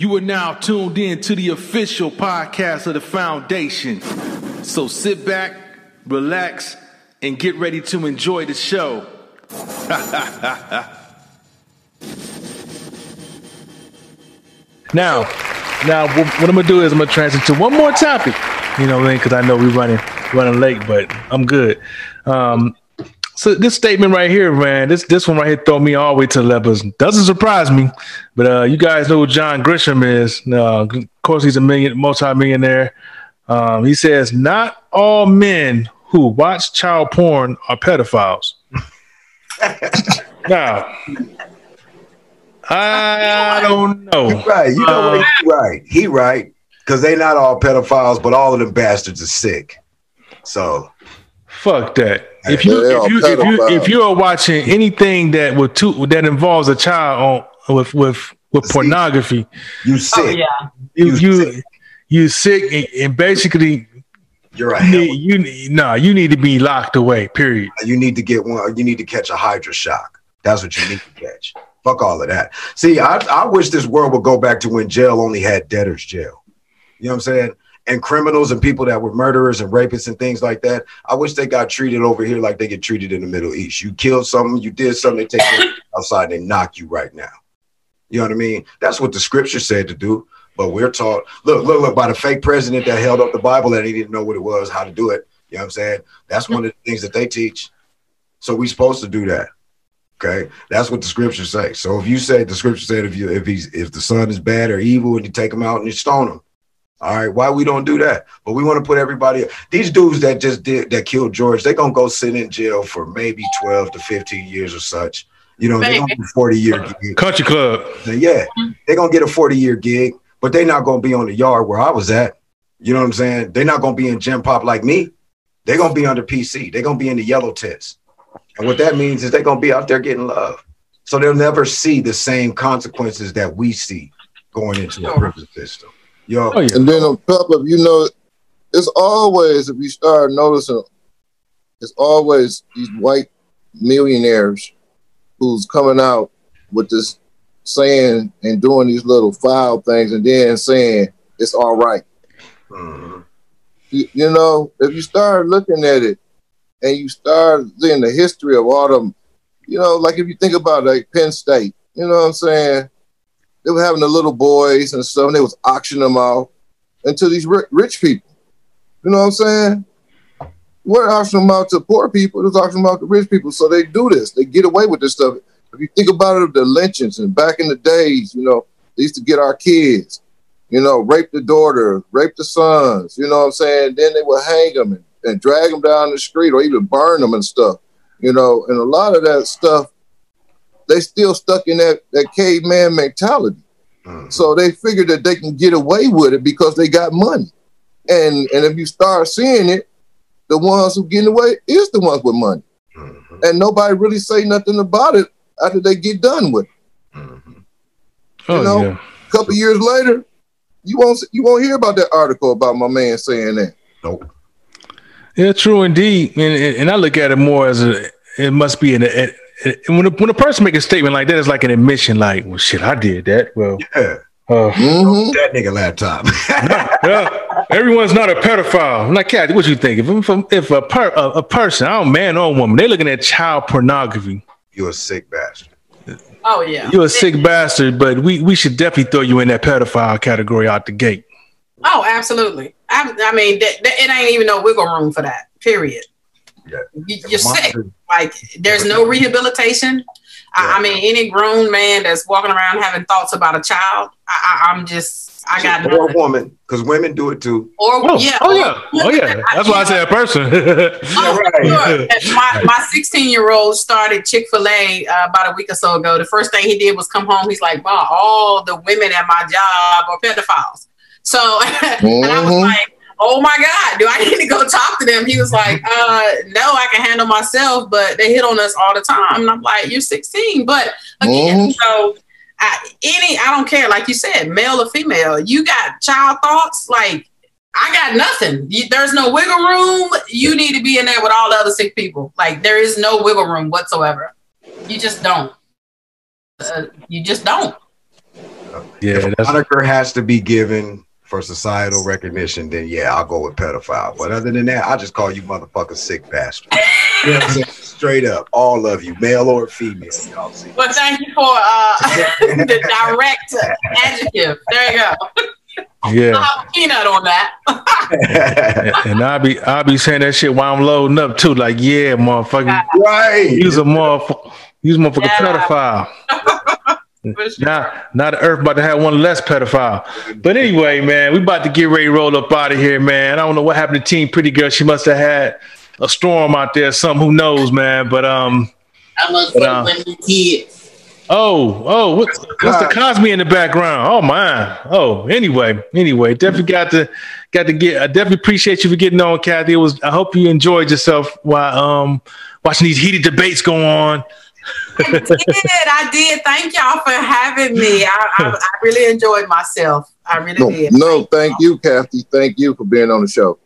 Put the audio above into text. You are now tuned in to the official podcast of the foundation. So sit back, relax, and get ready to enjoy the show. Now, what I'm going to do is I'm going to transit to one more topic. You know what I mean? Because I know we're running late, but I'm good. So this statement right here, man, this one right here throw me all the way to the levels. Doesn't surprise me, but you guys know who John Grisham is. Of course, he's a multi-millionaire. He says, not all men who watch child porn are pedophiles. Now, I don't know. You're right. You know what? He's right. He's right. Because they're not all pedophiles, but all of them bastards are sick. So... fuck that! If you are watching anything that involves a child with pornography, you sick. Oh, yeah. You sick, and basically you're right. You need to be locked away. Period. You need to get one. You need to catch a Hydra shock. That's what you need to catch. Fuck all of that. See, I wish this world would go back to when jail only had debtors' jail. You know what I'm saying? And criminals and people that were murderers and rapists and things like that, I wish they got treated over here like they get treated in the Middle East. You killed something, you did something, they take you outside, they knock you right now. You know what I mean? That's what the scripture said to do, but we're taught, look, by the fake president that held up the Bible and he didn't know what it was, how to do it. You know what I'm saying? That's one of the things that they teach. So we're supposed to do that. Okay, that's what the scripture says. So if you say the scripture said if the son is bad or evil and you take him out and you stone him. All right, why we don't do that? But we want to put everybody up. These dudes that killed George, they're going to go sit in jail for maybe 12 to 15 years or such. You know, they're going to get a 40-year gig. Country club. Yeah, they're going to get a 40-year gig, but they're not going to be on the yard where I was at. You know what I'm saying? They're not going to be in gym pop like me. They're going to be under PC. They're going to be in the yellow tents. And what that means is they're going to be out there getting love. So they'll never see the same consequences that we see going into the prison system. Yo. Oh, yeah. And then on top of, you know, it's always, if you start noticing, it's always these white millionaires who's coming out with this saying and doing these little foul things and then saying it's all right. Mm-hmm. You know, if you start looking at it and you start seeing the history of all them, you know, like if you think about like Penn State, you know what I'm saying? They were having the little boys and stuff, and they was auctioning them off into these rich people. You know what I'm saying? We weren't auctioning them out to poor people. It was auctioning them out to rich people. So they do this. They get away with this stuff. If you think about it, the lynchings, and back in the days, you know, they used to get our kids, you know, rape the daughter, rape the sons, you know what I'm saying? Then they would hang them and drag them down the street or even burn them and stuff, you know, and a lot of that stuff, they still stuck in that caveman mentality. Mm-hmm. So they figured that they can get away with it because they got money. And if you start seeing it, the ones who getting away is the ones with money. Mm-hmm. And nobody really say nothing about it after they get done with it. Mm-hmm. Oh, you know, yeah. A couple years later, you won't hear about that article about my man saying that. Nope. Yeah, true indeed. And I look at it more as it must be and when a person makes a statement like that, it's like an admission, like, well, shit, I did that. Well, yeah. That nigga laptop. Everyone's not a pedophile. I'm like, Kathy, what you think? If a person, I don't man or woman, they're looking at child pornography. You're a sick bastard. Oh, yeah. You're a sick bastard, but we should definitely throw you in that pedophile category out the gate. Oh, absolutely. I mean, it ain't even no wiggle room for that, period. Yeah. You're sick. Like, there's no rehabilitation. Yeah. I mean, any grown man that's walking around having thoughts about a child, I got nothing. Or a woman, because women do it too. Oh yeah. That's why I said a person. Right. Sure. My 16-year-old started Chick-fil-A about a week or so ago. The first thing he did was come home. He's like, "Wow, all the women at my job are pedophiles." So, and I was like, oh my God, do I need to go talk to them? He was like, no, I can handle myself, but they hit on us all the time. And I'm like, you're 16. But again, so I don't care. Like you said, male or female, you got child thoughts. Like, I got nothing. There's no wiggle room. You need to be in there with all the other sick people. Like, there is no wiggle room whatsoever. You just don't. Yeah, the moniker has to be given for societal recognition, then yeah, I'll go with pedophile. But other than that, I just call you motherfucker sick bastard. You know what I'm saying? Straight up, all of you, male or female. Y'all see? Well, thank you for the direct adjective. There you go. Yeah, I'll have a peanut on that. And I be saying that shit while I'm loading up too. Like, yeah, motherfucker, right? Use a motherfucker yeah. Pedophile. Sure. Now the earth about to have one less pedophile. But anyway, man, we about to get ready to roll up out of here, man. I don't know what happened to Team Pretty Girl. She must have had a storm out there, something. Who knows, man? But I must have been kids. Oh, what's the Cosby in the background? Oh my. Oh, anyway, definitely I definitely appreciate you for getting on, Kathy. I hope you enjoyed yourself while watching these heated debates go on. I did. Thank y'all for having me. I really enjoyed myself. I really did. No, thank you, Kathy. Thank you for being on the show.